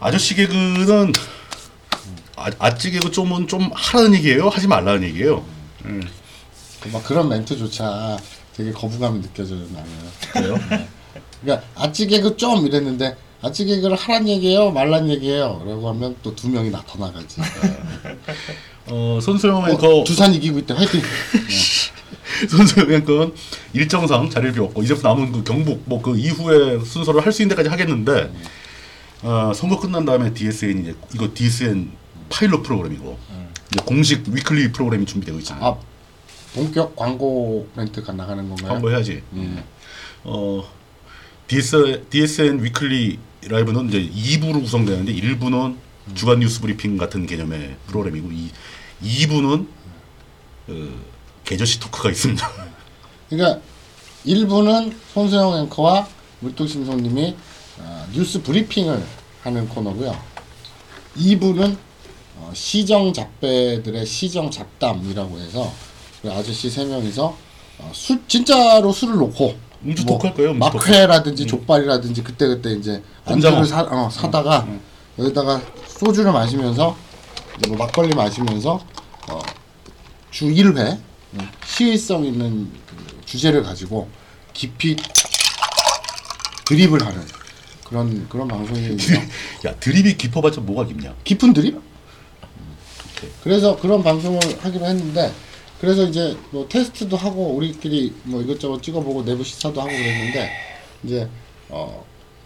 아저씨 개그는 아찌 개그 좀은 좀 하라는 얘기예요. 하지 말라는 얘기예요. 막 그런 멘트조차 되게 거부감이 느껴져요 나는. 그래요? 네. 그러니까 아찌 개그 좀 이랬는데 아찌 개그를 하란 얘기예요, 말란 얘기예요. 라고 하면 또 두 명이 나타나가지. 손수영 앵커 두산 이기고 있대 화이팅. 네. 손수영 앵커는 일정상 자리를 비웠고 이제부터 남은 그 경북 뭐 그 이후의 순서를 할 수 있는 데까지 하겠는데 선거 끝난 다음에 DSN 이제 이거 DSN 파일럿 프로그램이고 이제 공식 위클리 프로그램이 준비되고 있잖아요. 아, 본격 광고 멘트가 나가는 건가요? 광고 해야지. DSN 위클리 라이브는 이제 2부로 구성되는데 1부는 주간 뉴스 브리핑 같은 개념의 프로그램이고 2부는 개저씨 토크가 있습니다. 그러니까 1부는 손수영 앵커와 물뚝심송님이 뉴스 브리핑을 하는 코너고요. 2부는 시정 잡배들의 시정 잡담이라고 해서 아저씨 3명이서 진짜로 술을 놓고 음주 뭐 토크할 거예요. 막회라든지 족발이라든지 그때그때 이제 안주를 사다가 여기다가 소주를 마시면서 뭐 막걸리 마시면서 주 1회 시의성 있는 주제를 가지고 깊이 드립을 하는 그런 방송이에요. 야, 드립이 깊어봤자 뭐가 깊냐? 깊은 드립? 그래서 그런 방송을 하기로 했는데 그래서 이제 뭐 테스트도 하고 우리끼리 뭐 이것저것 찍어보고 내부 시사도 하고 그랬는데 이제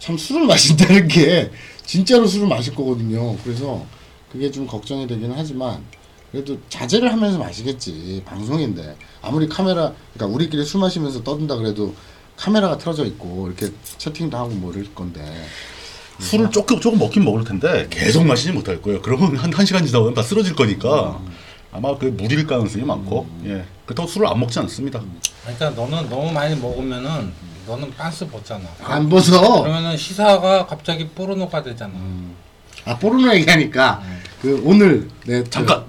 참 술을 마신다는 게 진짜로 술을 마실 거거든요. 그래서 그게 좀 걱정이 되긴 하지만 그래도 자제를 하면서 마시겠지. 방송인데 아무리 그러니까 우리끼리 술 마시면서 떠든다 그래도 카메라가 틀어져 있고 이렇게 채팅도 하고 모를 건데 술을 조금 먹긴 먹을 텐데 계속 마시지 못할 거예요. 그러면 한 시간 지나면 다 쓰러질 거니까 아마 그 물일 가능성이 많고 예. 그렇다고 술을 안 먹지 않습니다. 그러니까 너는 너무 많이 먹으면은 너는 빤스 벗잖아. 안 벗어. 그러면은 시사가 갑자기 포르노가 되잖아. 아 포르노 얘기하니까 그 오늘 잠깐.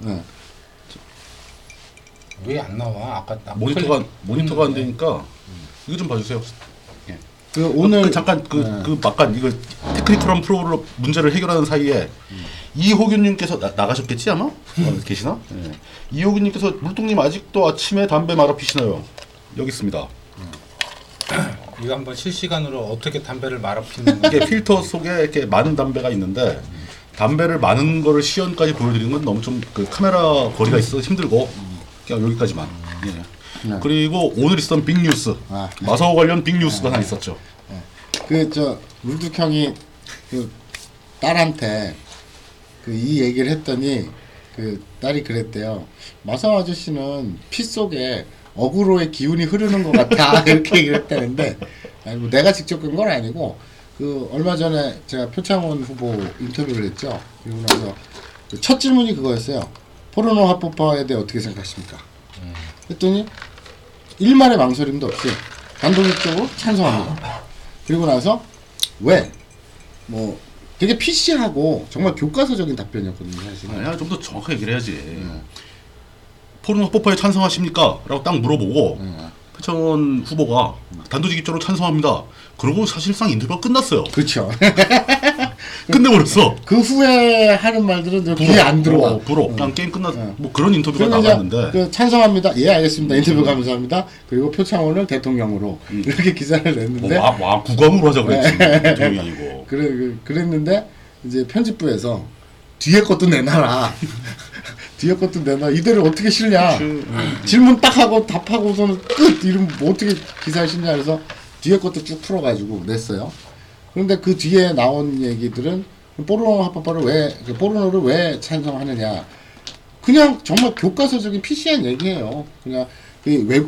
왜 안 나와? 아까 모니터가 안 되니까. 이거 좀 봐주세요. 예. 그 오늘 잠깐 이거 테크니컬한 프로로 문제를 해결하는 사이에 이호균님께서 나가셨겠지 아마 계시나? 예. 이호균님께서 물뚱님 아직도 아침에 담배 말아 피시나요? 여기 있습니다. 이거 한번 실시간으로 어떻게 담배를 말아 피는? 이게 필터 속에 이렇게 많은 담배가 있는데 담배를 많은 거를 시연까지 보여드리는 건 너무 좀 그 카메라 거리가 있어서 힘들고 그냥 여기까지만. 예. 네. 그리고 오늘 있었던 빅뉴스 마사오 관련 빅뉴스가 하나 있었죠. 그저 물뚝 형이 그 딸한테 이 얘기를 했더니 그 딸이 그랬대요. 마사오 아저씨는 피 속에 어그로의 기운이 흐르는 것 같아 이렇게 얘기를 했다는데 아니 뭐 내가 직접 끈 건 아니고 그 얼마 전에 제가 표창원 후보 인터뷰를 했죠. 그리고 나서 첫 질문이 그거였어요. 포르노 합법화에 대해 어떻게 생각하십니까? 했더니 일말의 망설임도 없이 단도직적으로 찬성합니다. 그리고 나서 왜? 뭐 되게 PC하고 정말 교과서적인 답변이었거든요 사실은. 아니야 좀 더 정확하게 얘기를 해야지. 포르노 합법화에 찬성하십니까? 라고 딱 물어보고 표창원 후보가 단도직입적으로 찬성합니다. 그러고 사실상 인터뷰가 끝났어요. 그렇죠. 끝내버렸어. 그 후에 하는 말들은 귀에 안 들어와. 그냥 게임 끝났어. 뭐 그런 인터뷰가 나갔는데. 그 찬성합니다. 예, 알겠습니다. 인터뷰 감사합니다. 그리고 표창원을 대통령으로 이렇게 기사를 냈는데. 국왕으로 하자 그랬지. 대통령이 아니고. 그랬는데 이제 편집부에서 뒤에 것도 내놔라. 뒤에 것도 내놔. 이대로 어떻게 실냐. 질문 딱 하고 답하고서는 끝. 이러면 뭐 어떻게 기사를 실냐. 그래서 뒤에 것도 쭉 풀어가지고 냈어요. 그런데 그 뒤에 나온 얘기들은 포르노 합법화를 포르노를 왜 찬성하느냐. 그냥 정말 교과서적인 PC한 얘기예요. 그냥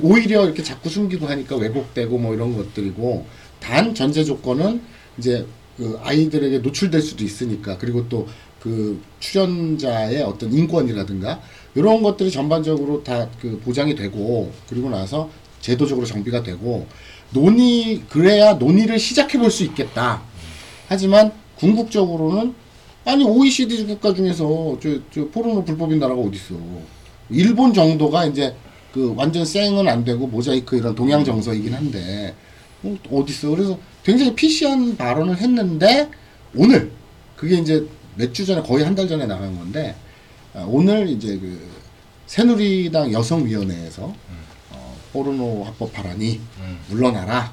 오히려 이렇게 자꾸 숨기고 하니까 왜곡되고 뭐 이런 것들이고 단 전제 조건은 이제 그 아이들에게 노출될 수도 있으니까 그리고 또 그 출연자의 어떤 인권이라든가 이런 것들이 전반적으로 다 그 보장이 되고 그리고 나서 제도적으로 정비가 되고 그래야 논의를 시작해 볼 수 있겠다. 하지만 궁극적으로는 아니 OECD 국가 중에서 저 포르노 불법인 나라가 어디 있어? 일본 정도가 이제 그 완전 쌩은 안 되고 모자이크 이런 동양 정서이긴 한데 어디 있어? 그래서 굉장히 PC한 발언을 했는데 오늘 그게 이제 몇 주 전에, 거의 한 달 전에 나간 건데, 오늘 이제 그 새누리당 여성위원회에서 포르노 합법화라니 물러나라.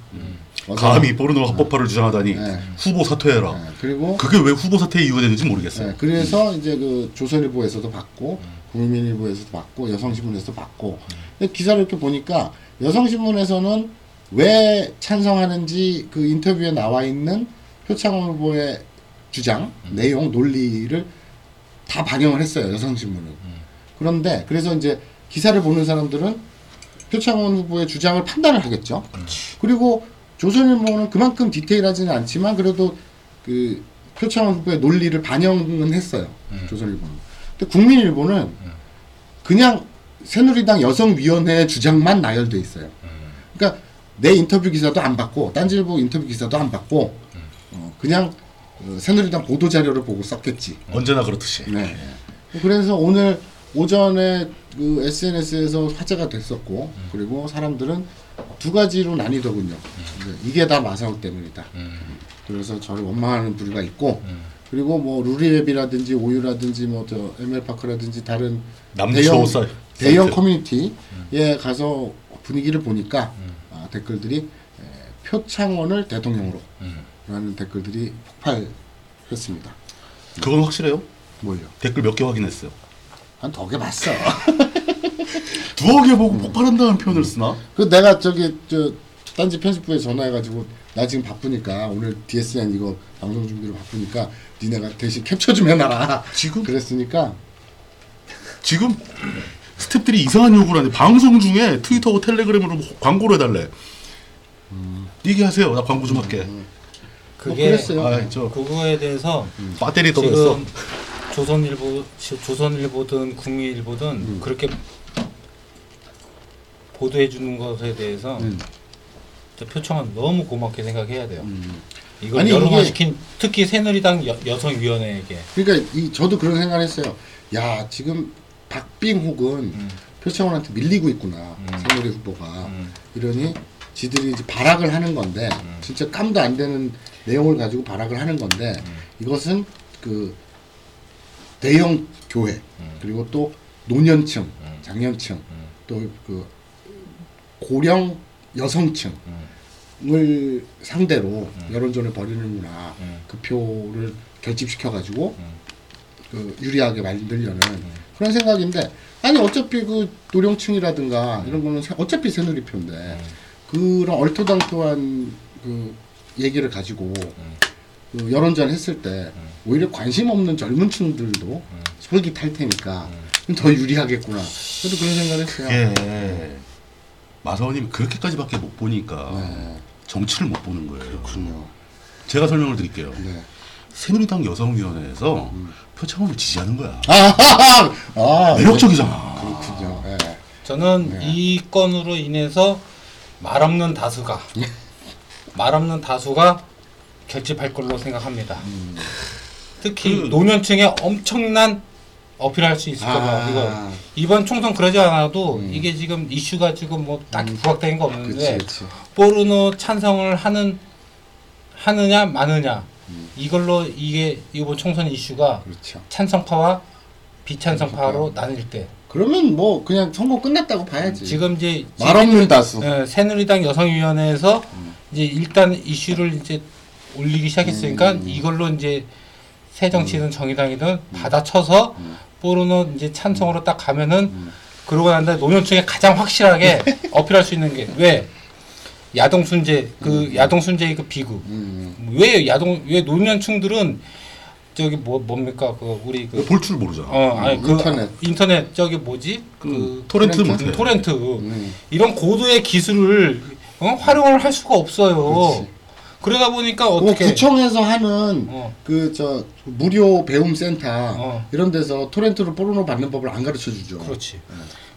감히 포르노 합법화를 주장하다니 후보 사퇴해라. 그리고 그게 왜 후보 사퇴 이유가 되는지 모르겠어요. 그래서 이제 그 조선일보에서도 봤고, 국민일보에서도 봤고, 여성신문에서도 봤고. 근데 기사를 이렇게 보니까 여성신문에서는 왜 찬성하는지 그 인터뷰에 나와 있는 표창원 후보의 주장, 내용, 논리를 다 반영을 했어요, 여성신문은. 그런데 그래서 이제 기사를 보는 사람들은 표창원 후보의 주장을 판단을 하겠죠. 그리고 조선일보는 그만큼 디테일하지는 않지만 그래도 그 표창원 후보의 논리를 반영은 했어요, 조선일보는. 근데 국민일보는 그냥 새누리당 여성위원회의 주장만 나열돼 있어요. 그러니까 내 인터뷰 기사도 안 받고, 딴지일보 인터뷰 기사도 안 받고, 그냥 새누리당 보도 자료를 보고 썼겠지. 언제나 그렇듯이. 네. 그래서 오늘 오전에 그 SNS에서 화제가 됐었고, 그리고 사람들은 두 가지로 나뉘더군요. 이게 다 마사오 때문이다. 그래서 저를 원망하는 부류가 있고, 그리고 뭐 루리웹이라든지 오유라든지 뭐 저 ML파크라든지 다른 대형 커뮤니티에 가서 분위기를 보니까 댓글들이 표창원을 대통령으로 라는 댓글들이 폭발했습니다. 그건 확실해요? 뭘요? 댓글 몇 개 확인했어요? 한 2개 봤어. 2개 보고 폭발한다는 표현을 쓰나? 그 내가 저기 저 딴지 편집부에 전화해가지고 나 지금 바쁘니까 오늘 DSN 이거 방송 준비로 바쁘니까 니네가 대신 캡처 좀 해놔라. 지금? 그랬으니까 지금 스태프들이 이상한 요구를 하는데 방송 중에 트위터하고 텔레그램으로 광고를 해달래. 얘기하세요. 나 광고 좀 할게. 그게 그거에 대해서 배터리 떨어졌어. 조선일보든 국민일보든 그렇게 보도해 주는 것에 대해서 표창원 너무 고맙게 생각해야 돼요. 이걸 아니, 여론화시킨, 특히 새누리당 여성위원회에게. 그러니까 저도 그런 생각을 했어요. 야, 지금 박빙 혹은 표창원한테 밀리고 있구나, 새누리 후보가. 이러니 지들이 이제 발악을 하는 건데, 진짜 깜도 안 되는 내용을 가지고 발악을 하는 건데, 이것은 그 대형 교회, 그리고 또 노년층, 장년층, 또 그 고령 여성층을 상대로 여론전을 벌이는구나. 그 표를 결집시켜가지고 그 유리하게 만들려는 그런 생각인데, 아니 어차피 그 노령층이라든가 이런 거는 어차피 새누리 표인데, 그런 얼토당토한 그 얘기를 가지고 그 여론전 했을 때 오히려 관심 없는 젊은 층들도 솔깃할 테니까 더 유리하겠구나. 저도 그런 생각을 했어요. 마사오님 그렇게까지밖에 못 보니까 정치를 못 보는 거예요. 그렇군요. 제가 설명을 드릴게요. 새누리당 여성위원회에서 표창원을 지지하는 거야. 매력적이잖아. 그렇군요. 저는 이 건으로 인해서 말 없는 다수가 결집할 걸로 생각합니다. 특히 노년층에 엄청난 어필할 수 있을 거다. 이거 이번 총선 그러지 않아도 이게 지금 이슈가 지금 뭐 딱히 부각된 거 없는데, 그치. 포르노 찬성을 하느냐 마느냐 이걸로 이게 이번 총선 이슈가, 그렇죠. 찬성파와 비찬성파로 나뉠 때. 그러면 뭐 그냥 선거 끝났다고 봐야지. 지금 이제 말 없는 다수. 새누리당 여성위원회에서 이제 일단 이슈를 이제 올리기 시작했으니까 이걸로 이제 새정치든 정의당이든 받아쳐서 포르노 이제 찬성으로 딱 가면은 그러고 난 다음에 노년층에 가장 확실하게 어필할 수 있는 게, 왜 야동순재 야동순재의 그 비극, 왜 노년층들은 저기 뭡니까 그 우리 그 볼 줄 모르잖아. 인터넷 저기 뭐지 그 토렌트 이런 고도의 기술을 활용을 할 수가 없어요. 그렇지. 그러다 보니까 어떻게 구청에서 하는 그 저 무료 배움 센터 이런 데서 토렌트로 포르노 받는 법을 안 가르쳐 주죠. 그렇지.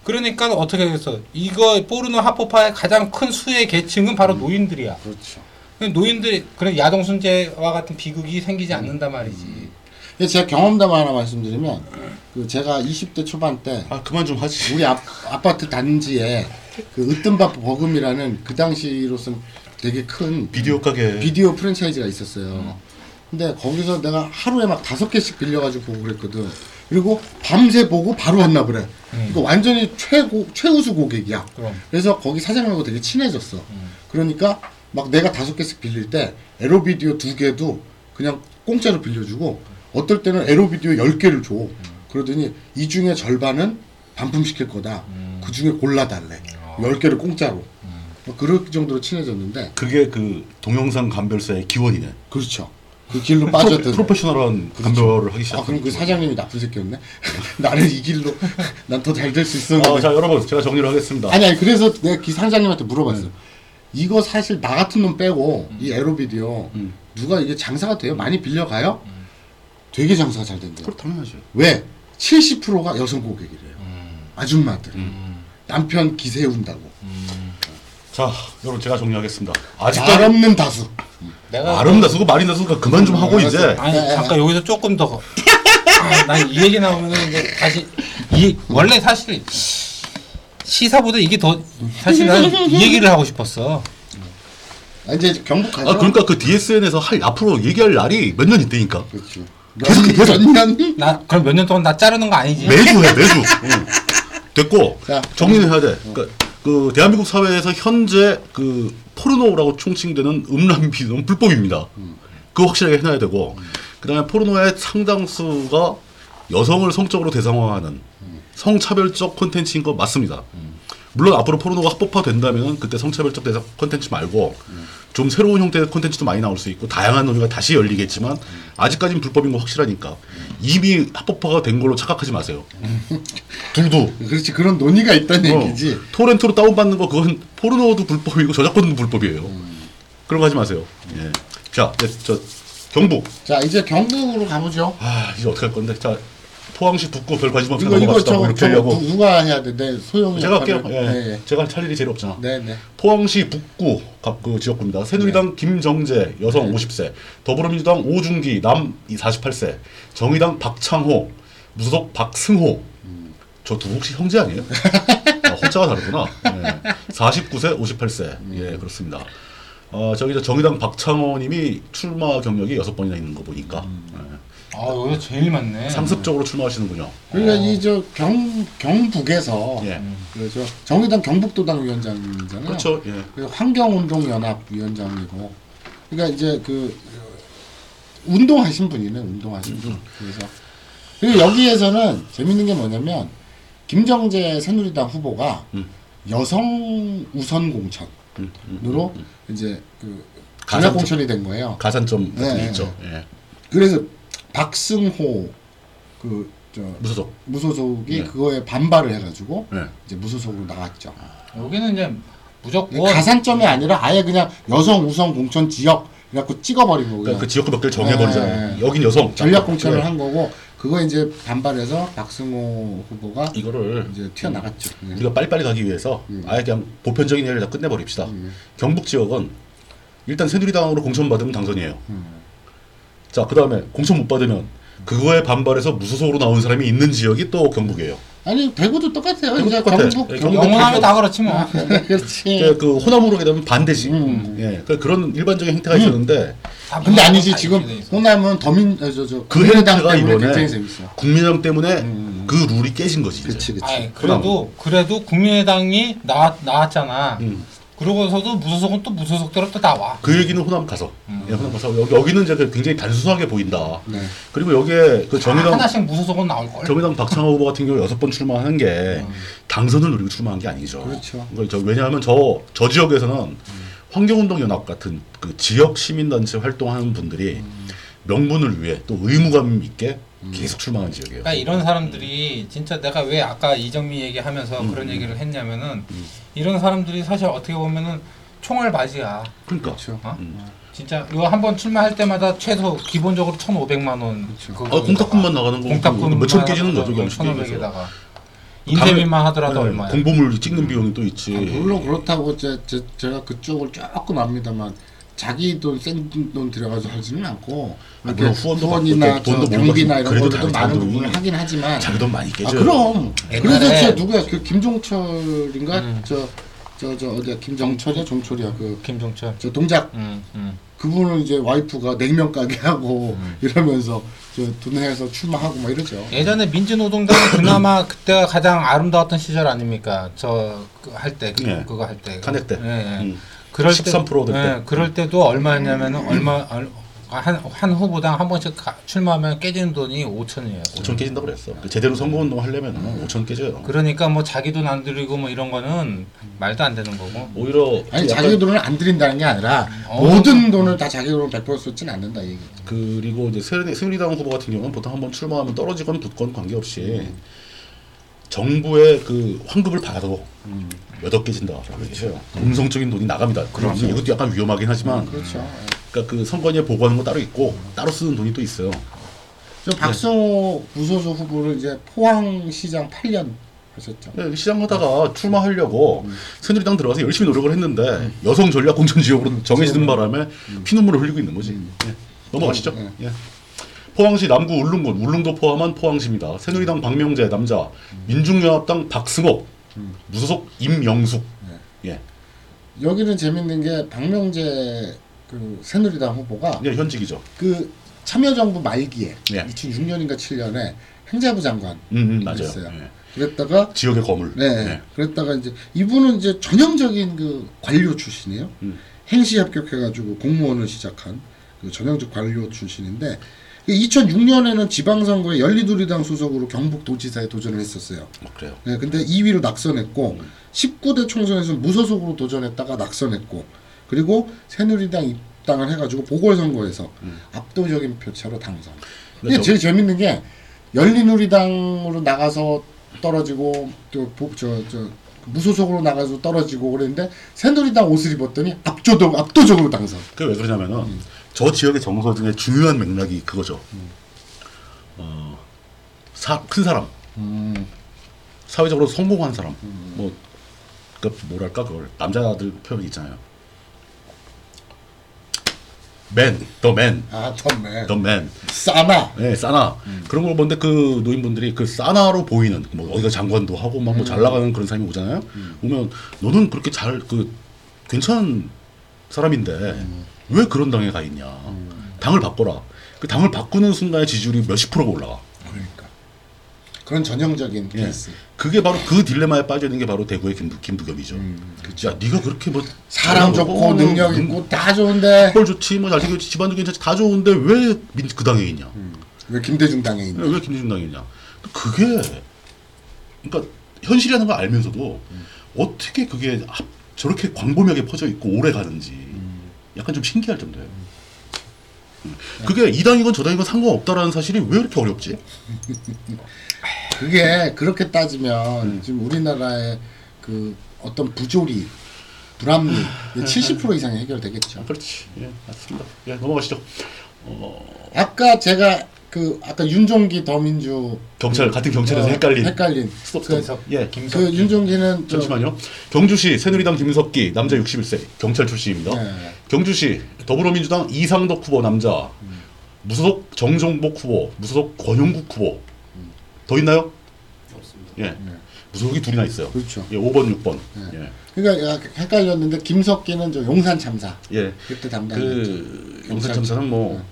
그러니까 어떻게 해서 이거 포르노 합법화의 가장 큰 수혜 계층은 바로 노인들이야. 그렇죠. 노인들이 그런 야동 순재와 같은 비극이 생기지 않는단 말이지. 제가 경험담 하나 말씀드리면, 그 제가 20대 초반 때 그만 좀 하지. 우리 아파트 단지에 그 으뜸밥 버금이라는 그 당시로선 되게 큰 비디오 프랜차이즈가 있었어요. 근데 거기서 내가 하루에 막 5개씩 빌려가지고 보고 그랬거든. 그리고 밤새 보고 바로 환납을 해. 그러니까 완전히 최우수 고객이야. 그럼. 그래서 거기 사장님하고 되게 친해졌어. 그러니까 막 내가 5개씩 빌릴 때 에로비디오 2개도 그냥 공짜로 빌려주고, 어떨 때는 에로비디오 10개를 줘. 그러더니 이 중에 절반은 반품시킬 거다. 그 중에 골라달래. 10개를 공짜로. 그럴 정도로 친해졌는데. 그게 그 동영상 감별사의 기원이네. 그렇죠. 그 길로 빠졌던 프로페셔널한 감별을 하기 시작했어요. 아, 그럼 그 사장님이 나쁜 새끼였네. 나는 이 길로 난 더 잘 될 수 있었는데. 아, 자 여러분 제가 정리를 하겠습니다. 아니 그래서 내가 그 사장님한테 물어봤어요. 이거 사실 나 같은 놈 빼고 이 에로비디오 누가 이게 장사가 돼요? 많이 빌려가요? 되게 장사가 잘 된대요. 그럼 당연하죠. 왜? 70%가 여성 고객이래요. 아줌마들. 남편 기세운다고. 자 여러분 제가 정리하겠습니다. 아직도 말 없는 다수. 내가 아름다수고 말이나수가 그만 좀 하고 이제. 아니 잠깐 여기서 조금 더. 난 이 얘기 나오면 이제 다시 이 원래 사실 시사보다 이게 더 사실 난 이 얘기를 하고 싶었어. 아, 이제 경북 가죠. 아 그러니까 그 DSN에서 할 앞으로 얘기할 날이 몇 년 있대니까. 그렇죠. 계속 년. 나 그럼 몇 년 동안 나 자르는 거 아니지? 매주 해 매주. 응. 됐고 자, 정리를 해야 돼. 그러니까 그 대한민국 사회에서 현재 그 포르노라고 총칭되는 음란비는 불법입니다. 그거 확실하게 해놔야 되고, 그 다음에 포르노의 상당수가 여성을 성적으로 대상화하는 성차별적 콘텐츠인 거 맞습니다. 물론 앞으로 포르노가 합법화된다면 그때 성차별적 대상 콘텐츠 말고 좀 새로운 형태의 콘텐츠도 많이 나올 수 있고 다양한 논의가 다시 열리겠지만 아직까지는 불법인 거 확실하니까 이미 합법화가 된 걸로 착각하지 마세요. 둘도. 그렇지. 그런 논의가 있다는 얘기지. 토렌트로 다운받는 거 그건 포르노도 불법이고 저작권도 불법이에요. 그런 거 하지 마세요. 예. 자, 저 경북. 자, 이제 경북으로 가보죠. 아, 이제 어떡할 건데. 자. 포항시 북구 별 관심 없다고 이거 누가 해야 돼? 내 소영이 제가 할게요. 예, 네, 예. 제가 할 일이 제일 없잖아. 네, 네. 포항시 북구 각 그 지역구입니다. 새누리당 네. 김정재 여성 네. 50세, 더불어민주당 오준기 남 48세, 정의당 박창호, 무소속 박승호. 저 두 혹시 형제 아니에요? 아, 호자가 다르구나. 네. 49세, 58세. 예, 그렇습니다. 저기 저 정의당 박창호님이 출마 경력이 6번이나 있는 거 보니까. 네. 아, 여기 제일 많네. 상습적으로 출마하시는군요. 그러니까 이 저 경북에서 예. 그래서 정의당 경북도당 위원장이잖아요. 그렇죠. 예. 환경운동연합 위원장이고, 그러니까 이제 그 운동하신 분이네, 운동하신 분. 그래서 그리고 여기에서는 재밌는 게 뭐냐면 김정재 새누리당 후보가 여성 우선 공천으로 이제 그 가산 공천이 된 거예요. 가산점 같은 게 있죠. 예. 그래서 박승호 그저 무소속이 네. 그거에 반발을 해가지고 네. 이제 무소속으로 나갔죠. 여기는 이제 무조건 가산점이 아니라 아예 그냥 여성 우선 공천 지역 이라고 찍어버린 거고요. 그러니까 그 지역구 몇 개를 정해버리잖아요. 네. 여긴 여성 전략 공천을 한 거고, 그거 이제 반발해서 박승호 후보가 이거를 이제 튀어나갔죠. 우리가 빨리빨리 가기 위해서 아예 그냥 보편적인 일을 다 끝내버립시다. 경북 지역은 일단 새누리당으로 공천 받으면 당선이에요. 자, 그 다음에 공천 못 받으면 그거에 반발해서 무소속으로 나온 사람이 있는 지역이 또 경북이에요. 아니 대구도 똑같아요. 경북 영원하면 다 그렇지 뭐. 그렇지. 그 호남으로 되면 반대지. 예, 그런 일반적인 행태가 있었는데. 아, 근데 아니지 지금 호남은 더민 그 해당 때문에 굉장히 재밌어. 국민의당 때문에 그 룰이 깨진 거지. 그렇지, 그렇지. 그래도 국민의당이 나왔잖아. 그러고서도 무소속은 또 무소속대로 또 나와. 그 얘기는 호남 가서. 예, 호남 가서. 여기는 이제 굉장히 단순하게 보인다. 네. 그리고 여기에 그 정의당. 하나씩 무소속은 나올걸. 정의당 박창호 후보 같은 경우 6번 출마한 게 당선을 노리고 출마한 게 아니죠. 그렇죠. 그러니까 왜냐하면 저 지역에서는 환경운동연합 같은 그 지역 시민단체 활동하는 분들이 명분을 위해 또 의무감 있게 계속 출마한 지역이에요. 그러니까 이런 사람들이 진짜 내가 왜 아까 이정미 얘기하면서 그런 얘기를 했냐면은 이런 사람들이 사실 어떻게 보면은 총알바지야. 그러니까. 그렇죠. 어? 진짜 이거 한번 출마할 때마다 최소 기본적으로 1,500만 원. 그렇죠. 아, 공탁금만 나가는 거. 공탁금 몇천 깨지는 거죠. 1,500에다가. 인쇄비만 하더라도 네, 얼마야. 공보물 찍는 비용이 또 있지. 아, 물론 그렇다고 제가 그쪽을 조금 압니다만 자기 돈 센 돈 들여가지고 하지는 않고 후원이나 경비나 이런 것도 많은 부분을 하긴 하지만 자기 돈 많이 깨져. 아, 그럼 그래서 저 누구야 그 김종철인가 저저 어디야 김정철이야 종철이야 그 김종철 저 동작 그분은 이제 와이프가 냉면 가게 하고 이러면서 도내에서 출마하고 막 이러죠. 예전에 민주노동당 그나마 그때가 가장 아름다웠던 시절 아닙니까? 저 할 때, 네. 그거 할 때. 간핵 때. 네. 그럴 13% 때. 네. 그럴 때도 얼마냐면은 얼마 한 후보당 한 번씩 출마하면 깨지는 돈이 5천이에요. 5천 깨진다 그랬어. 제대로 선거운동 하려면은 5천 깨져요. 그러니까 뭐 자기 돈 안 드리고 뭐 이런 거는 말도 안 되는 거고. 오히려 아니 자기 돈을 안 드린다는 게 아니라 모든 돈을 다 자기 돈으로 100% 쓰진 않는다 얘기. 그리고 이제 새누리당 후보 같은 경우는 보통 한번 출마하면 떨어지건 붙건 관계없이 정부의 그 환급을 받아도 몇 억 깨진다라고 얘기해요. 공성적인 돈이 나갑니다. 그렇죠. 이것도 약간 위험하긴 하지만. 그렇죠. 그러니까 그 선관위에 보고하는 거 따로 있고 따로 쓰는 돈이 또 있어요. 저 박성호 무소속 후보를 이제 포항시장 8년 하셨죠. 네, 시장 하다가 출마하려고 새누리당 들어가서 열심히 노력을 했는데 여성 전략 공천 지역으로 정해지는 바람에 피눈물을 흘리고 있는 거지. 네. 넘어가시죠. 예. 포항시 남구 울릉군, 울릉도 포함한 포항시입니다. 새누리당 박명재 남자, 민중연합당 박승옥, 무소속 임영숙. 네. 예. 여기는 재밌는 게 박명재 그 새누리당 후보가 네, 현직이죠. 그 참여정부 말기에 네. 2006년인가 7년에 행자부 장관 됐어요. 네. 그랬다가 지역의 거물. 네. 네. 그랬다가 이제 이분은 이제 전형적인 그 관료 출신이에요. 행시 합격해가지고 공무원을 시작한 그 전형적 관료 출신인데 2006년에는 지방선거에 열린우리당 소속으로 경북도지사에 도전을 했었어요. 그래요. 네. 근데 2위로 낙선했고 19대 총선에서 무소속으로 도전했다가 낙선했고. 그리고 새누리당 입당을 해가지고 보궐선거에서 압도적인 표차로 당선. 근데 제일 재밌는 게 열린우리당으로 나가서 떨어지고 또 무소속으로 나가서 떨어지고 그랬는데 새누리당 옷을 입었더니 압도적으로 당선. 그게 왜 그러냐면은 저 지역의 정서 중에 중요한 맥락이 그거죠. 큰 사람, 사회적으로 성공한 사람, 뭐랄까 그걸 남자들 표현이 있잖아요. The man. 싸나. 네, 싸나. 그런 걸 보는데 그 노인분들이 그 싸나로 보이는, 뭐, 어디가 장관도 하고 막 뭐 잘 나가는 그런 사람이 오잖아요. 오면, 너는 그렇게 괜찮은 사람인데, 왜 그런 당에 가 있냐. 당을 바꿔라. 그 당을 바꾸는 순간에 지지율이 몇십 프로가 올라가. 그러니까. 그런 전형적인 케이스. 예. 그게 바로 그 딜레마에 빠져있는 게 바로 대구의 김부겸이죠. 야, 네가 그렇게 뭐 사람 좋고 능력 있고 다 좋은데 헐 좋지, 뭐 잘생겼지, 집안도 괜찮지, 다 좋은데 왜 그 당에 있냐? 왜 김대중 당에 있냐? 왜 김대중 당에 있냐? 그게 그러니까 현실이라는 걸 알면서도 어떻게 그게 저렇게 광범위하게 퍼져 있고 오래 가는지 약간 좀 신기할 정도예요. 그게 이 당이건 저 당이건 상관없다라는 사실이 왜 이렇게 어렵지? 그게 그렇게 따지면 지금 우리나라의 그 어떤 부조리, 불합리 70% 이상이 해결되겠죠. 그렇지. 예, 맞습니다. 예, 넘어가시죠. 아까 제가 그 윤종기 더민주 경찰 같은 경찰에서 헷갈린. 스톱. 예, 김석기. 그 윤종기는 잠시만요. 경주시 새누리당 김석기 남자 61세 경찰 출신입니다. 예. 경주시 더불어민주당 이상덕 후보 남자 무소속 정종복 후보 무소속 권용국 후보 더 있나요? 없습니다. 예. 네. 무소속이 둘이나 있어요. 그렇죠. 예, 5번, 6번. 네. 예. 그러니까 헷갈렸는데 김석기는 저 용산 참사. 예. 그때 담당했죠. 그 용산 참사는 뭐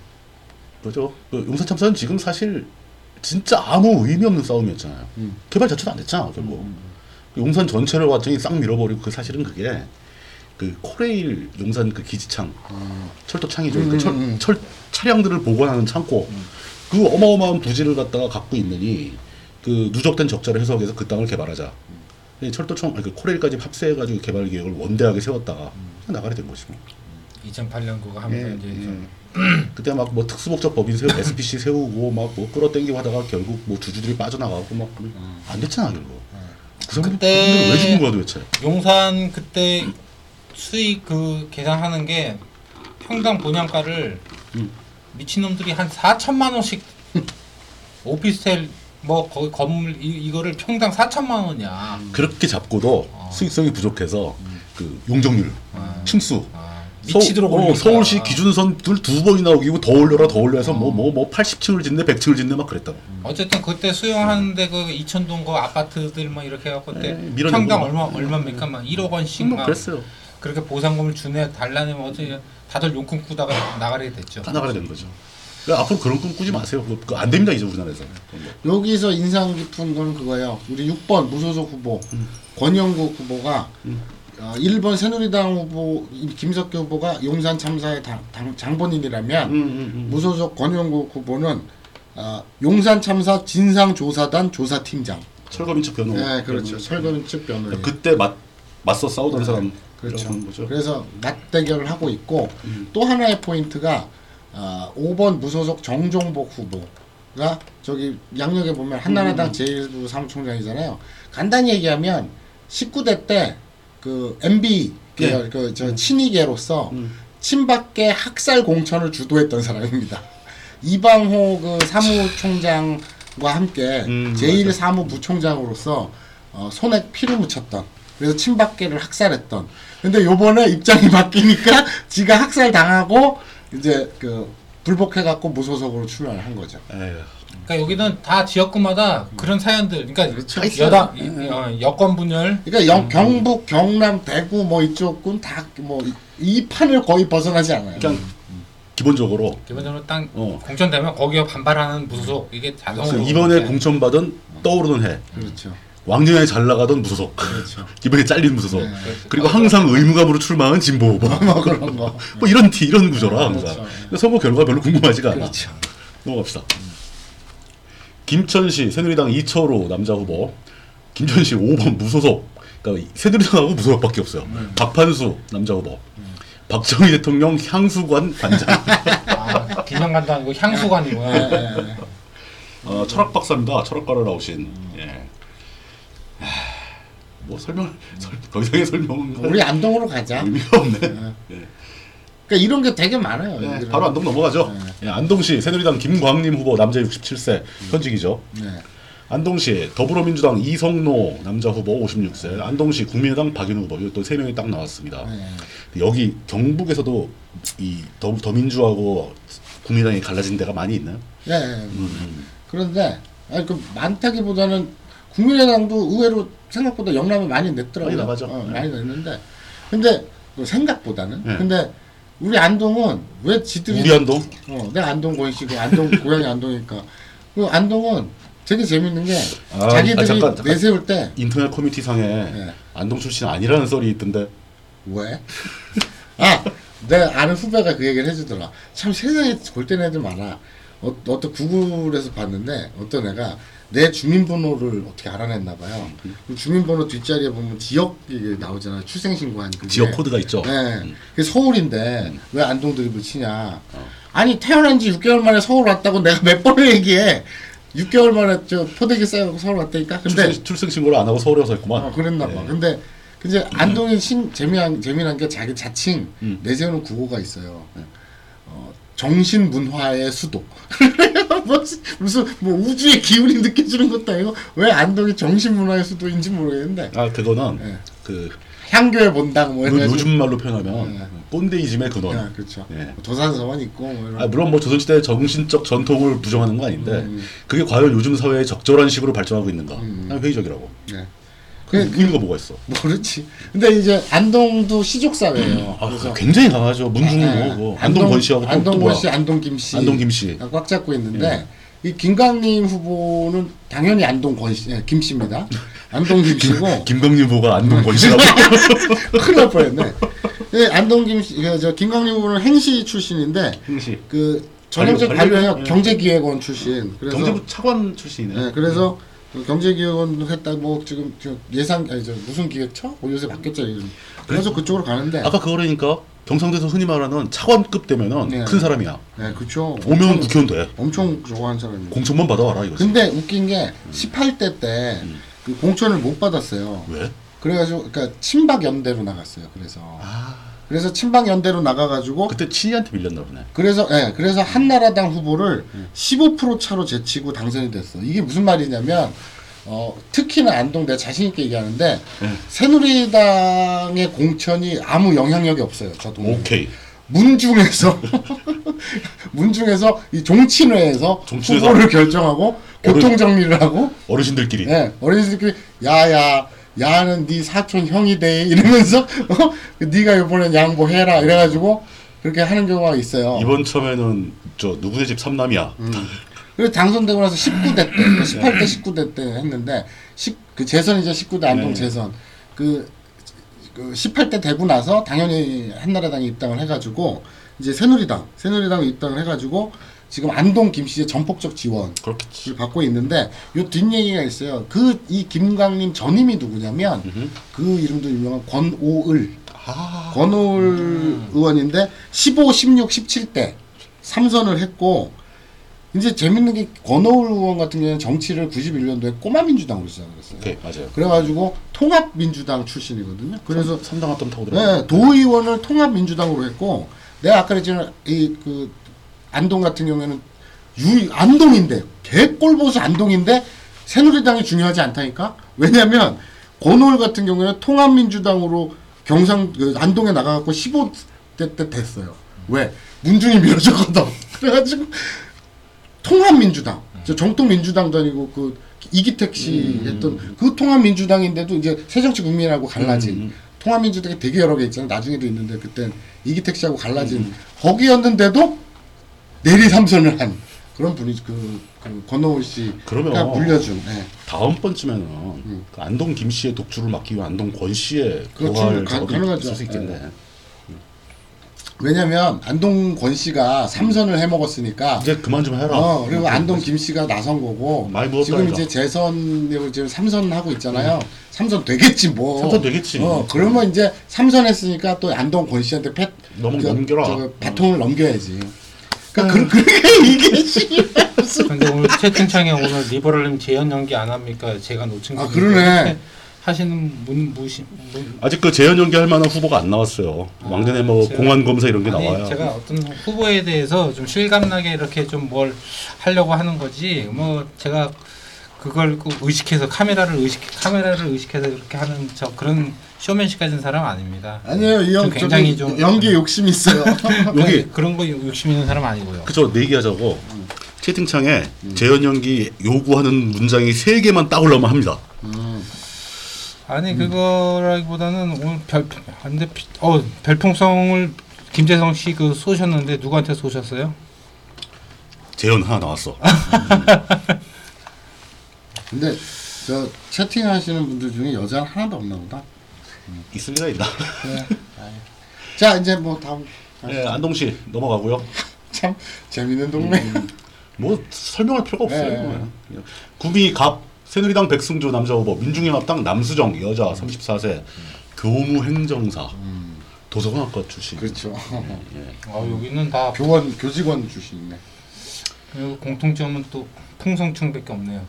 그죠? 그 용산 참사는 지금 사실 진짜 아무 의미 없는 싸움이었잖아요. 개발 자체도 안 됐잖아, 결국. 그 용산 전체를 완전히 싹 밀어버리고 그 사실은 그게 그 코레일 용산 그 기지창, 철도창이죠. 그 차량들을 보관하는 창고. 그 어마어마한 부지를 갖다가 갖고 있느니 그 누적된 적자를 해소하기 위해서 그 땅을 개발하자. 철도청, 아니 그 코레일까지 합세해가지고 개발 계획을 원대하게 세웠다가 나가게 된 것이고. 2008년 그거 하면서 이제 그때 막 뭐 특수목적 법인 세우고 SPC 세우고 막 뭐 끌어당기고 하다가 결국 뭐 주주들이 빠져나가고 막 안 됐잖아 결국. 그때 왜 죽은 거야 도대체? 용산 그때 수익 그 계산하는 게 평당 분양가를 미친놈들이 한 4천만 원씩 오피스텔 뭐 거기 건물 이거를 평당 4천만 원이야. 그렇게 잡고도 수익성이 부족해서 그 용적률, 층수 미치도록 올리니까 서울시 기준선 두 번이나 어기고 더 올려라 더 올려서 뭐 80층을 짓네 100층을 짓네 막 그랬다고. 어쨌든 그때 수용하는데 그 이천동 거 아파트들 막 이렇게 해갖고 그때 평당 얼마입니까 막 1억 원씩 막 그랬어요. 그렇게 보상금을 주네 달라내면 어떻게 다들 용 꿈꾸다가 나가게 됐죠. 다 나가게 된 거죠. 그러니까 앞으로 그런 꿈 꾸지 마세요. 그거 안 됩니다, 이제 우리나라에서. 여기서 인상 깊은 건 그거예요. 우리 6번 무소속 후보 권영국 후보가 1번 새누리당 후보 김석규 후보가 용산 참사의 장본인이라면 무소속 권영국 후보는 용산 참사 진상조사단 조사팀장. 철거민 측 변호. 네, 그렇죠. 철거민 측 변호. 그러니까 그때 맞서 싸우던 사람. 그렇죠. 거죠. 그래서 맞대결을 하고 있고 또 하나의 포인트가 5번 무소속 정종복 후보가 저기 양력에 보면 한나라당 제1부 사무총장이잖아요. 간단히 얘기하면 19대 때 그 MB 계열, 그 저 친이계로서 친박계 학살 공천을 주도했던 사람입니다. 이방호 그 사무총장과 함께 제1사무부총장으로서 손에 피를 묻혔던, 그래서 친박계를 학살했던. 근데 요번에 입장이 바뀌니까 지가 학살당하고 이제 그 불복해갖고 무소속으로 출마를 한 거죠. 에휴. 그러니까 여기는 다 지역구마다 그런 사연들, 그러니까 그렇죠. 여당, 여권 분열. 그러니까 경북, 경남, 대구 뭐 이쪽은 다 뭐 이 판을 거의 벗어나지 않아요. 그러니까 기본적으로 딱 공천되면 거기에 반발하는 무소속 이게 자동으로. 이번에 공천받은 떠오르는 해. 그렇죠. 왕년에 잘 나가던 무소속. 그렇죠. 이번에 잘린 무소속. 네, 그리고 항상 의무감으로 출마한 진보 후보. 뭐 그런 거. 뭐 이런 구조라 항상. 그렇죠. 근데 선거 결과 별로 궁금하지가 않아. 그렇죠. 넘어갑시다. 김천시 새누리당 이철호 남자 후보. 김천시 5번 무소속. 그러니까 새누리당하고 무소속밖에 없어요. 박판수 남자 후보. 박정희 대통령 향수관 관장. 아, 김영관도 아니고 향수관이구나. 예. 철학 박사입니다. 철학과를 나오신. 예. 뭐 더 이상의 설명은 우리 안동으로 가자. 의미가 없네. 예. 그러니까 이런 게 되게 많아요. 예, 바로 안동 넘어가죠. 예. 예, 안동시 새누리당 김광림 후보 남자 67세 현직이죠. 예. 안동시 더불어민주당 이성노 남자 후보 56세. 안동시 국민의당 박인우 후보. 이 또 세 명이 딱 나왔습니다. 예. 여기 경북에서도 이 더민주하고 국민의당이 갈라진 데가 많이 있나요? 예. 그런데 그 많다기보다는. 국민의당도 의외로 생각보다 영남을 많이 냈더라고요. 많이, 네. 많이 냈는데, 근데 생각보다는. 네. 근데 우리 안동은 왜 지들이 우리 안동? 내 안동 고향이고 안동 고향이 안동이니까. 그 안동은 되게 재밌는 게 자기들이 잠깐 내세울 때 인터넷 커뮤니티 상에 안동 출신 아니라는 소리 있던데. 왜? 내 아는 후배가 그 얘기를 해주더라. 참 세상에 골때린 애들 많아. 어떤 구글에서 봤는데 어떤 애가 내 주민번호를 어떻게 알아냈나봐요. 주민번호 뒷자리에 보면 지역이 나오잖아요. 출생신고한 그게. 지역 코드가 있죠. 네. 서울인데 왜 안동 드립을 치냐. 아니 태어난 지 6개월 만에 서울 왔다고 내가 몇 번을 얘기해. 6개월 만에 저 포대기 쌓여서 서울 왔다니까. 근데 출생신고를 안 하고 서울에 와서 했구만. 그랬나봐. 네. 근데 안동이 재미난 게 자기 자칭 내세우는 구호가 있어요. 정신 문화의 수도. 무슨 우주의 기운이 느껴지는 것도 아니고 왜 안동이 정신 문화의 수도인지 모르겠는데. 그거는 그 향교의 본당 뭐 요즘 말로 표현하면 본데이즘의 근원. 그렇죠. 예. 도산서원 있고 뭐 이런. 물론 뭐 조선시대의 정신적 전통을 부정하는 거 아닌데 그게 과연 요즘 사회에 적절한 식으로 발전하고 있는가? 난 회의적이라고. 그런 거 뭐가 있어? 모르지. 근데 이제 안동도 시족 사회예요. 그래서 굉장히 강하죠. 문중구, 안동 권씨하고 안동 권씨, 안동 김씨, 안동 김씨 꽉 잡고 있는데 이 김광림 후보는 당연히 안동 권씨, 김씨입니다. 안동 김씨고 김광림 후보가 안동 권씨라고 큰일 날 뻔했네. 안동 김씨, 저 김광림 후보는 행시 출신인데 그 전형적 관료예요. 경제기획원 출신. 그래서 경제부 차관 출신이네. 네, 그래서. 경제기획원 했다고 뭐 지금 예산 아니 저 무슨 기획처? 요새 바뀌었잖아요. 그래서 그쪽으로 가는데 아까 그거라니까 경상도에서 흔히 말하는 차관급 되면은 큰 사람이야. 네, 그렇죠. 오면 국회의원 돼. 엄청 좋아하는 사람이야. 공천만 받아와라 이거. 근데 웃긴 게 18대 때 그 공천을 못 받았어요. 왜? 그래가지고 그러니까 친박 연대로 나갔어요. 그래서 친박 연대로 나가가지고 그때 친이한테 밀렸나 보네. 그래서 한나라당 후보를 15% 차로 제치고 당선이 됐어. 이게 무슨 말이냐면 특히나 안동 내가 자신 있게 얘기하는데 새누리당의 공천이 아무 영향력이 없어요. 저도 오케이. 문중에서 이 종친회에서 후보를 결정하고 교통 정리를 하고 어르신들끼리. 네, 어르신들끼리 야는 네 사촌 형이 돼 이러면서 네가 이번엔 양보해라 이래가지고 그렇게 하는 경우가 있어요. 이번 처음에는 저 누구네 집 삼남이야. 그리고 당선되고 나서 19대 때, 18대, 19대 때 했는데, 그 재선이죠. 19대 안동 재선. 그 18대 되고 나서 당연히 한나라당에 입당을 해가지고, 이제 새누리당에 입당을 해가지고, 지금 안동 김씨의 전폭적 지원을 그렇겠지. 받고 있는데, 요 뒷얘기가 있어요. 이 김광림 전임이 누구냐면, 그 이름도 유명한 권오을. 아. 권오을 의원인데, 15, 16, 17대 3선을 했고, 이제 재밌는 게 권오을 의원 같은 경우는 정치를 91년도에 꼬마민주당으로 시작을 했어요. 네, 맞아요. 그래가지고 통합민주당 출신이거든요. 그래서 3당 합당 타고 들어요. 네, 도의원을 통합민주당으로 했고, 내가 아까 했지만 그 안동 같은 경우에는 안동인데 개꼴보수 안동인데 새누리당이 중요하지 않다니까. 왜냐하면 권오을 같은 경우에는 통합민주당으로 그 안동에 나가갖고 15대 때 됐어요. 왜? 문중이 밀어줬거든. 그래가지고. 통합민주당, 정통민주당도 아니고 그 이기택 씨 했던 그 통합민주당인데도 이제 새정치국민하고 갈라진 통합민주당이 되게 여러 개 있잖아요. 나중에도 있는데 그땐 이기택 씨하고 갈라진 거기였는데도 내리 삼선을 한 그런 분이 그 권오을 씨가 물려준. 네. 다음 번쯤에는 그 안동 김 씨의 독주를 막기 위해 안동 권 씨의 고갈 작업을 쓸 수 있겠네. 네. 왜냐면 안동 권 씨가 삼선을 해먹었으니까 이제 그만 좀 해라. 그리고 안동 김 씨가 나선 거고 지금 이제 재선으로 지금 삼선 하고 있잖아요. 삼선 되겠지 뭐. 삼선 되겠지. 그러면 이제 삼선 했으니까 또 안동 권 씨한테 넘겨라. 바통을 넘겨야지. 그러니까 그게 이게 씨발. 근데 오늘 채팅창에 오늘 니버럴님 재연 연기 안 합니까? 제가 놓친 거. 아 그러네. 하시는 아직 그 재연 연기할 만한 후보가 안 나왔어요. 왕년에 뭐 공안 검사 이런 게 나와요. 제가 어떤 후보에 대해서 좀 실감나게 이렇게 좀 뭘 하려고 하는 거지. 뭐 제가 그걸 의식해서 카메라를 의식해서 그렇게 하는 저 그런 쇼맨식 가진 사람 아닙니다. 아니에요, 이 형 굉장히 좀 연기 욕심 있어요. 여기 그런 거 욕심 있는 사람 아니고요. 그쵸, 얘기하자고 채팅창에 재연 연기 요구하는 문장이 3개만 딱 올라오면 합니다. 아니 그거라기보다는 오늘 별풍성을 김재성 씨 그 쏘셨는데 누구한테 쏘셨어요? 재현 하나 나왔어. 근데 저 채팅하시는 분들 중에 여자 하나도 없나 보다. 있습니다, 있다. 네. 자 이제 뭐 다음. 네 안동 씨 넘어가고요. 참 재밌는 동네. 뭐 설명할 필요가 없어요. 네. 구미갑. 새누리당 백승조 남자 후보, 민중연합당 남수정 여자 34세, 교무행정사, 도서관학과 출신. 그렇죠. 예. 아 여기는 다 교직원 출신이네. 그리고 공통점은 또 풍성충밖에 없네요.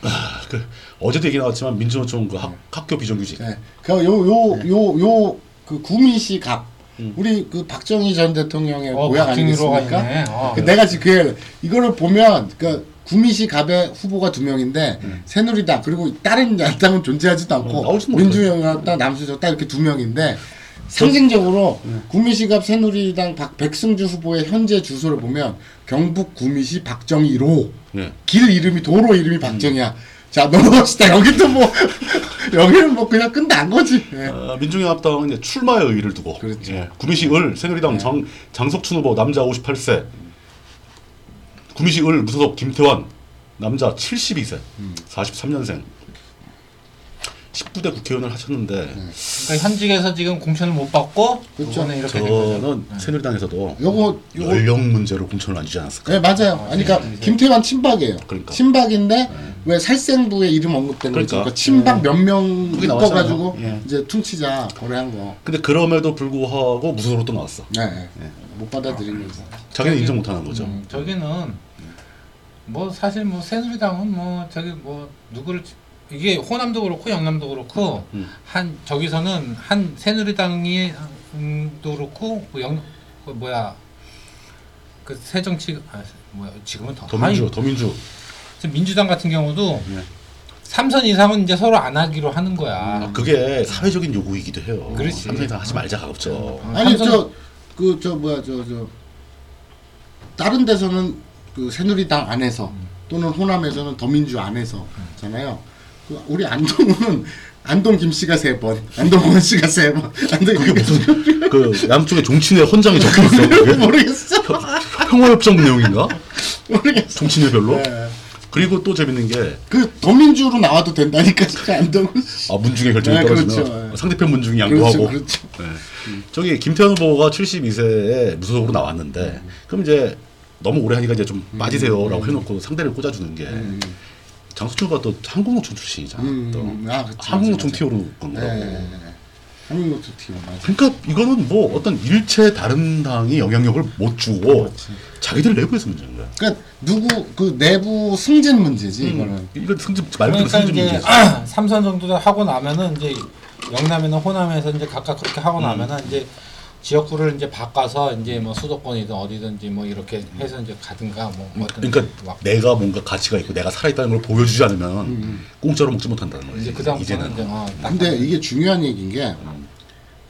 아, 그 어제도 얘기 나왔지만 민주노총 그 학교 비정규직. 네. 그 구미시 갑. 우리 그 박정희 전 대통령의 모양 아니겠습니까? 내가 지금 이거를 보면 그. 구미시 갑의 후보가 2명인데 새누리당 그리고 다른 야당은 존재하지도 않고 민주연합당 남수정 딱 이렇게 2명인데 상징적으로 구미시 갑 새누리당 백승주 후보의 현재 주소를 보면 경북 구미시 박정희로 길 이름이 도로 이름이 박정희야. 자 넘어갑시다. 여기는 뭐 그냥 끝난 거지. 예. 민중연합당은 이제 출마의 의의를 두고 예. 구미시 을 새누리당 장석춘 후보 남자 58세 구미시 을 무소속 김태환 남자 72세 43년생 19대 국회의원을 하셨는데 그러니까 현직에서 지금 공천을 못 받고 그렇죠. 이렇게 저는 새누리당에서도 요거 연령 문제로 공천을 안 주지 않았을까? 네 맞아요. 그러니까 김태환 친박이에요. 그러니까. 친박인데 왜 살생부에 이름 언급된 거죠? 그러니까 친박 몇 명 묶어가지고 이제 퉁치자 거래한 거. 근데 그럼에도 불구하고 무소속으로 또 나왔어. 네. 못 받아들인 거죠. 자기는 인정 못하는 거죠. 저기는 뭐 사실 뭐 새누리당은 뭐 저기 뭐 누구를 이게 호남도 그렇고 영남도 그렇고 한 저기서는 한 새누리당이 도 그렇고 지금은 더민주 민주당 같은 경우도 3선 이상은 이제 서로 안 하기로 하는 거야. 그게 사회적인 요구이기도 해요. 그렇지. 3선 이상 하지 말자 그렇죠. 아니 다른 데서는 그 새누리당 안에서 또는 호남에서는 더민주 안에서잖아요. 우리 안동은 안동 김씨가 3번, 안동 원씨가 3번, 안동 그게 무슨 그 양쪽에 종친회 헌장이 적혀있어. 모르겠어. 평화협정 내용인가? 모르겠어. 종친회별로. 네. 그리고 또 재밌는 게 그 더민주로 나와도 된다니까 진짜 안동은. 아 문중의 결정이 네, 떨어지면 그렇죠. 상대편 문중이 양보하고. 그렇죠. 네. 저기 김태현 후보가 72세에 무소속으로 나왔는데 그럼 이제 너무 오래 하니까 이제 좀 빠지세요라고 해놓고 상대를 꽂아주는 게. 장수철가 또 한국노총 출신이잖아. 아, 한국노총 티오로 그런 거라고. 한국노총 티오 맞아. 그러니까 이거는 뭐 어떤 일체 다른 당이 영향력을 못 주고 자기들 내부에서 문제인 거야. 그러니까 누구 그 내부 승진 문제지 이거는. 이건 승진 말 그대로 승진 문제지. 아, 삼선 정도 하고 나면은 이제 영남이나 호남에서 이제 각각 그렇게 하고 나면은 이제 지역구를 이제 바꿔서 이제 뭐 수도권이든 어디든지 뭐 이렇게 해서 이제 가든가 뭐. 그러니까 내가 뭔가 가치가 있고 내가 살아있다는 걸 보여주지 않으면 공짜로 먹지 못한다는 거지. 이제 그다음부터는 이제. 근데 이게 중요한 얘기인 게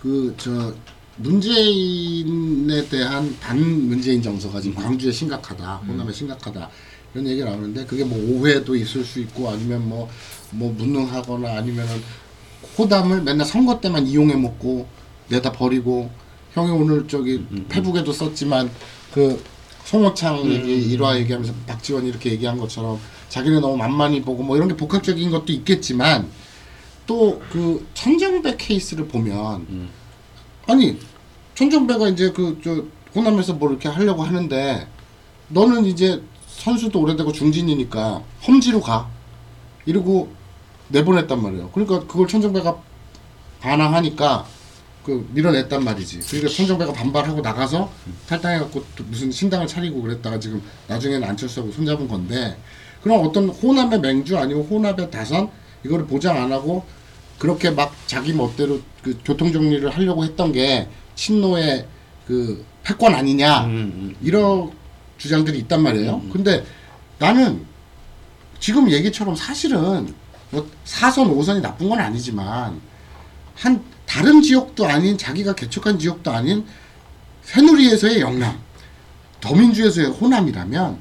그 저 문재인에 대한 반문재인 정서가 지금 광주에 심각하다, 호남에 심각하다 이런 얘기를 나오는데 그게 뭐 오해도 있을 수 있고 아니면 뭐 무능하거나 아니면은 호남을 맨날 선거 때만 이용해 먹고 내다 버리고. 형이 오늘 저기 페북에도 썼지만 그 송호창 얘기 일화 얘기하면서 박지원이 이렇게 얘기한 것처럼 자기네 너무 만만히 보고 뭐 이런 게 복합적인 것도 있겠지만 또 그 천정배 케이스를 보면 아니 천정배가 이제 그 저 호남에서 뭐 이렇게 하려고 하는데 너는 이제 선수도 오래되고 중진이니까 험지로 가 이러고 내보냈단 말이에요. 그러니까 그걸 천정배가 반항하니까 그 밀어냈단 말이지. 그러니까 천정배가 반발하고 나가서 탈당해갖고 무슨 신당을 차리고 그랬다가 지금 나중에는 안철수하고 손잡은 건데 그럼 어떤 호남의 맹주 아니면 호남의 다선 이거를 보장 안 하고 그렇게 막 자기 멋대로 그 교통 정리를 하려고 했던 게 친노의 그 패권 아니냐 이런 주장들이 있단 말이에요. 근데 나는 지금 얘기처럼 사실은 뭐 4선 5선이 나쁜 건 아니지만 한 다른 지역도 아닌 자기가 개척한 지역도 아닌 새누리에서의 영남, 더민주에서의 호남이라면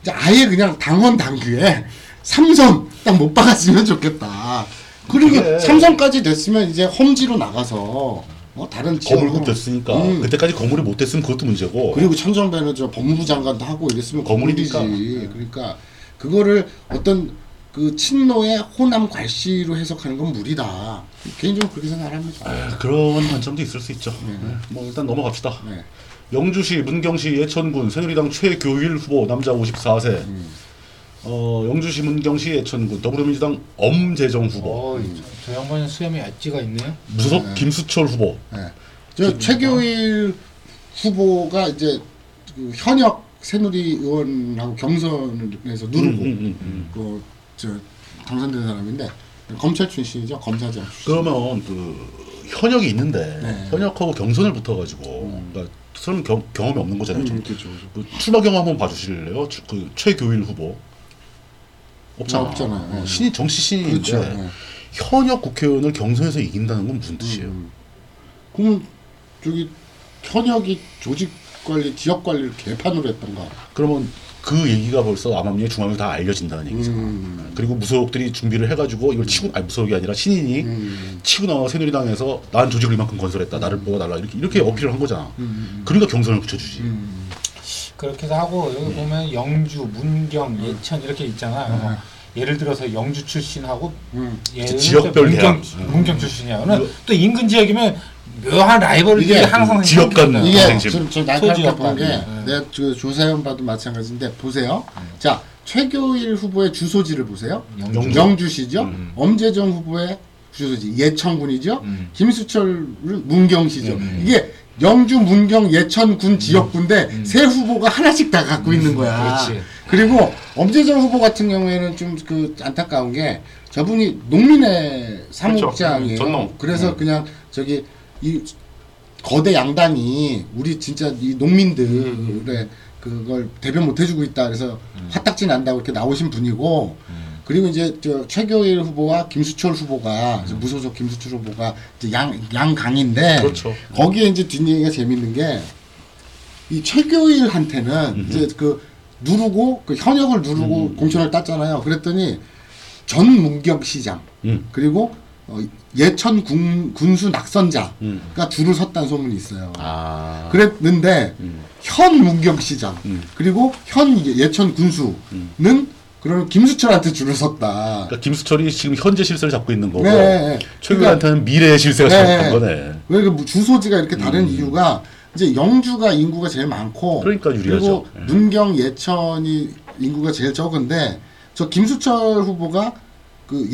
이제 아예 그냥 당원 당규에 3선 딱 못 박았으면 좋겠다. 그리고 그래. 3선까지 됐으면 이제 험지로 나가서 뭐 다른 거물급 됐으니까 그때까지 거물이 못 됐으면 그것도 문제고 그리고 천정배는 저 법무부 장관도 하고 이랬으면 거물이지. 그러니까 그거를 어떤 그 친노의 호남 괄시로 해석하는 건 무리다. 개인적으로 그렇게 생각을 합니다. 그런 관점도 있을 수 있죠. 네. 뭐 일단 넘어갑시다. 네. 영주시 문경시 예천군 새누리당 최교일 후보 남자 54세. 영주시 문경시 예천군 더불어민주당 엄재정 후보. 저 양반은 수염이 앳지가 있네요. 무소속 네. 김수철 후보. 네. 저 최교일 후보가 이제 그 현역 새누리 의원하고 경선에서 누르고 그. 저 당선된 사람인데 검찰 출신이죠. 검사장 출신. 그러면 그 현역이 있는데 네. 현역하고 경선을 붙어가지고 그러니까 설마 경험이 없는 거잖아요. 그렇죠. 그 출마 경험 한번 봐주실래요? 그 최교일 후보 없잖아요. 네. 신인 정치 신인인데 그렇죠. 네. 현역 국회의원을 경선에서 이긴다는 건 무슨 뜻이에요? 그럼 저기 현역이 조직 관리, 지역 관리를 개판으로 했던가? 그러면 그 얘기가 벌써 암암리에 중앙에 다 알려진다는 얘기잖아. 그리고 무소속들이 준비를 해가지고 이걸 치고, 아니 무소속이 아니라 신인이 치고 나와 새누리당에서 난 조직을 이만큼 건설했다. 나를 뽑아달라. 이렇게 어필을 한 거잖아. 그러니까 경선을 붙여주지. 그렇게 해서 하고 여기 보면 영주, 문경, 예천 이렇게 있잖아. 뭐 예를 들어서 영주 출신하고 지역별 문경 출신이야. 또 인근 지역이면 묘한 라이벌이 항상 지역 간다. 이게 저 날카롭게 내가 조사연 봐도 마찬가지인데 보세요. 자 최교일 후보의 주소지를 보세요. 영주시죠. 엄재정 후보의 주소지 예천군이죠. 김수철은 문경시죠. 이게 영주, 문경, 예천군 지역군데 세 후보가 하나씩 다 갖고 있는 거야. 그렇지. 그리고 엄재정 후보 같은 경우에는 좀 그 안타까운 게 저분이 농민의 사목장이에요. 그렇죠. 그래서 그냥 저기 이 거대 양당이 우리 진짜 이 농민들의 그걸 대변 못 해주고 있다 그래서 화딱지 난다고 이렇게 나오신 분이고 그리고 이제 저 최교일 후보와 김수철 후보가 무소속 김수철 후보가 이제 양강인데 그렇죠. 거기에 이제 뒷얘기가 재밌는 게 이 최교일한테는 이제 그 누르고 그 현역을 누르고 공천을 땄잖아요. 그랬더니 전 문경시장 그리고 예천 군수 낙선자가 줄을 섰다는 소문이 있어요. 아. 그랬는데 현 문경시장 그리고 현 예천 군수는 그러면 김수철한테 줄을 섰다. 그러니까 김수철이 지금 현재 실세를 잡고 있는 거고 네. 최규환한테는 미래의 실세가 잡힌 네. 거네. 그러니까 주소지가 이렇게 다른 이유가 이제 영주가 인구가 제일 많고 그러니까 유리하죠. 그리고 문경 예천이 인구가 제일 적은데 저 김수철 후보가 그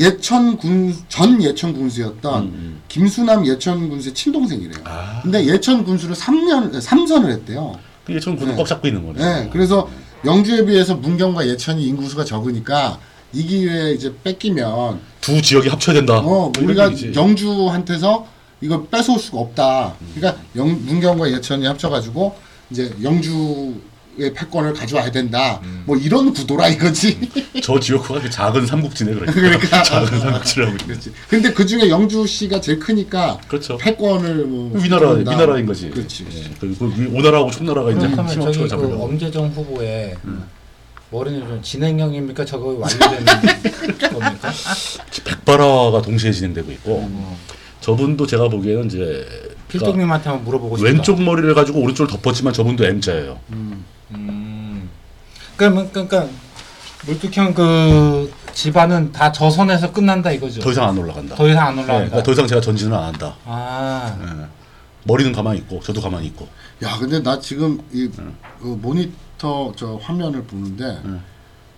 전 예천 군수였던 김수남 예천 군수의 친동생이래요. 아. 근데 예천 군수를 3선을 했대요. 그 예천 군을 네. 꽉 잡고 있는 거네요. 네. 그래서 영주에 비해서 문경과 예천이 인구수가 적으니까 이 기회에 이제 뺏기면 두 지역이 합쳐야 된다. 우리가 영주한테서 이거 뺏어올 수가 없다. 그러니까 문경과 예천이 합쳐가지고 이제 영주의 패권을 가져와야 된다. 뭐 이런 구도라 이거지. 저 지역구가 작은 삼국지네 그러니까. 작은 삼국지라고. 그렇지. 근데 그 중에 영주시가 제일 크니까 그렇죠. 패권을 뭐 위나라인 거지. 그렇지. 예. 그리고 오나라하고 총나라가 이제 힘을 잡으려고. 엄재정 후보의 머리는 좀 진행형입니까? 저거 완료되는 겁니까? 백발화가 동시에 진행되고 있고. 저분도 제가 보기에는 이제 필독님한테 한번 물어보고 싶다. 왼쪽 머리를 가지고 오른쪽을 덮었지만 저분도 M자예요. 그러니까 물뚝형 그 집안은 다 저선에서 끝난다 이거죠. 더 이상 안 올라간다. 네, 그러니까 더 이상 제가 전진을 안 한다. 아. 네. 머리는 가만히 있고 저도 가만히 있고. 야, 근데 나 지금 이 모니터 저 화면을 보는데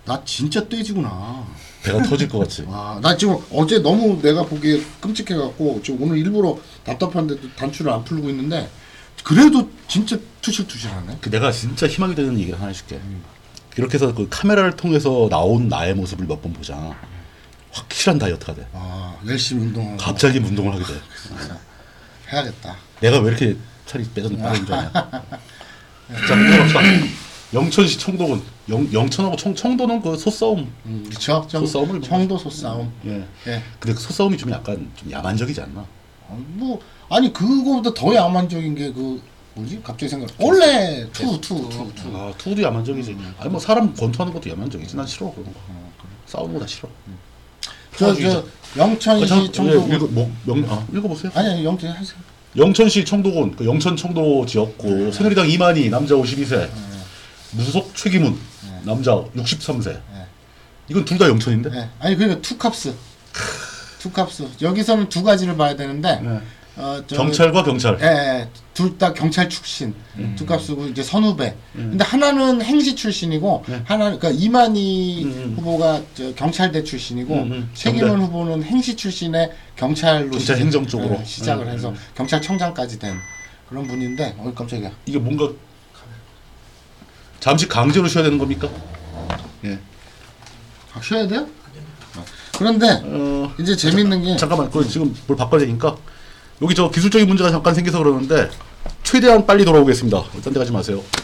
나 진짜 떼지구나. 배가 터질 것 같지. 와, 나 지금 어제 너무 내가 보기에 끔찍해갖고 지금 오늘 일부러 답답한데도 단추를 안 풀고 있는데 그래도 진짜 투실투실하네. 그 내가 진짜 희망이 되는 얘기를 하나 해줄게. 이렇게 해서 그 카메라를 통해서 나온 나의 모습을 몇 번 보자. 확실한 다이어트가 돼. 아, 열심히 운동하고. 갑자기 운동을 하게 돼. 해야겠다. 내가 왜 이렇게 살이 빠진 줄 아냐. 자, 끊어봅시다. 영천시 청도군. 영천하고 청도는 그 소싸움. 그렇죠. 소싸움을 청도 소싸움. 예. 예. 근데 그 소싸움이 좀 약간 좀 야만적이지 않나? 뭐 아니 그거보다 더 야만적인 게 그 뭐지? 갑자기 생각. 원래 투. 아, 투도 야만적이지. 아니 뭐 사람 권투하는 것도 야만적이지. 난 싫어 그런 거. 그래. 싸우는 거 다 싫어. 저 영천시 청도군. 읽어보세요. 아니 영천 하세요. 영천시 청도군. 그 영천 청도 지역구 새누리당 이만희 남자 52세. 무소속 최기문 남자 63세. 이건 둘 다 영천인데? 아니 그러니까 투캅스. 여기서는 두 가지를 봐야 되는데 경찰과 경찰. 둘 다 경찰 출신. 투캅스고 이제 선후배. 근데 하나는 행시 출신이고 하나는 그러니까 이만희 후보가 저 경찰대 출신이고 최기문 후보는 행시 출신의 경찰로 경찰 행정 쪽으로 시작을 해서 경찰청장까지 된 그런 분인데 깜짝이야. 이게 뭔가 잠시 강제로 쉬어야 되는 겁니까? 예. 아, 쉬어야 돼요? 그런데 이제 재밌는 게 잠깐만, 그 지금 뭘 바꿔야 되니까 여기 저 기술적인 문제가 잠깐 생겨서 그러는데 최대한 빨리 돌아오겠습니다. 딴 데 가지 마세요.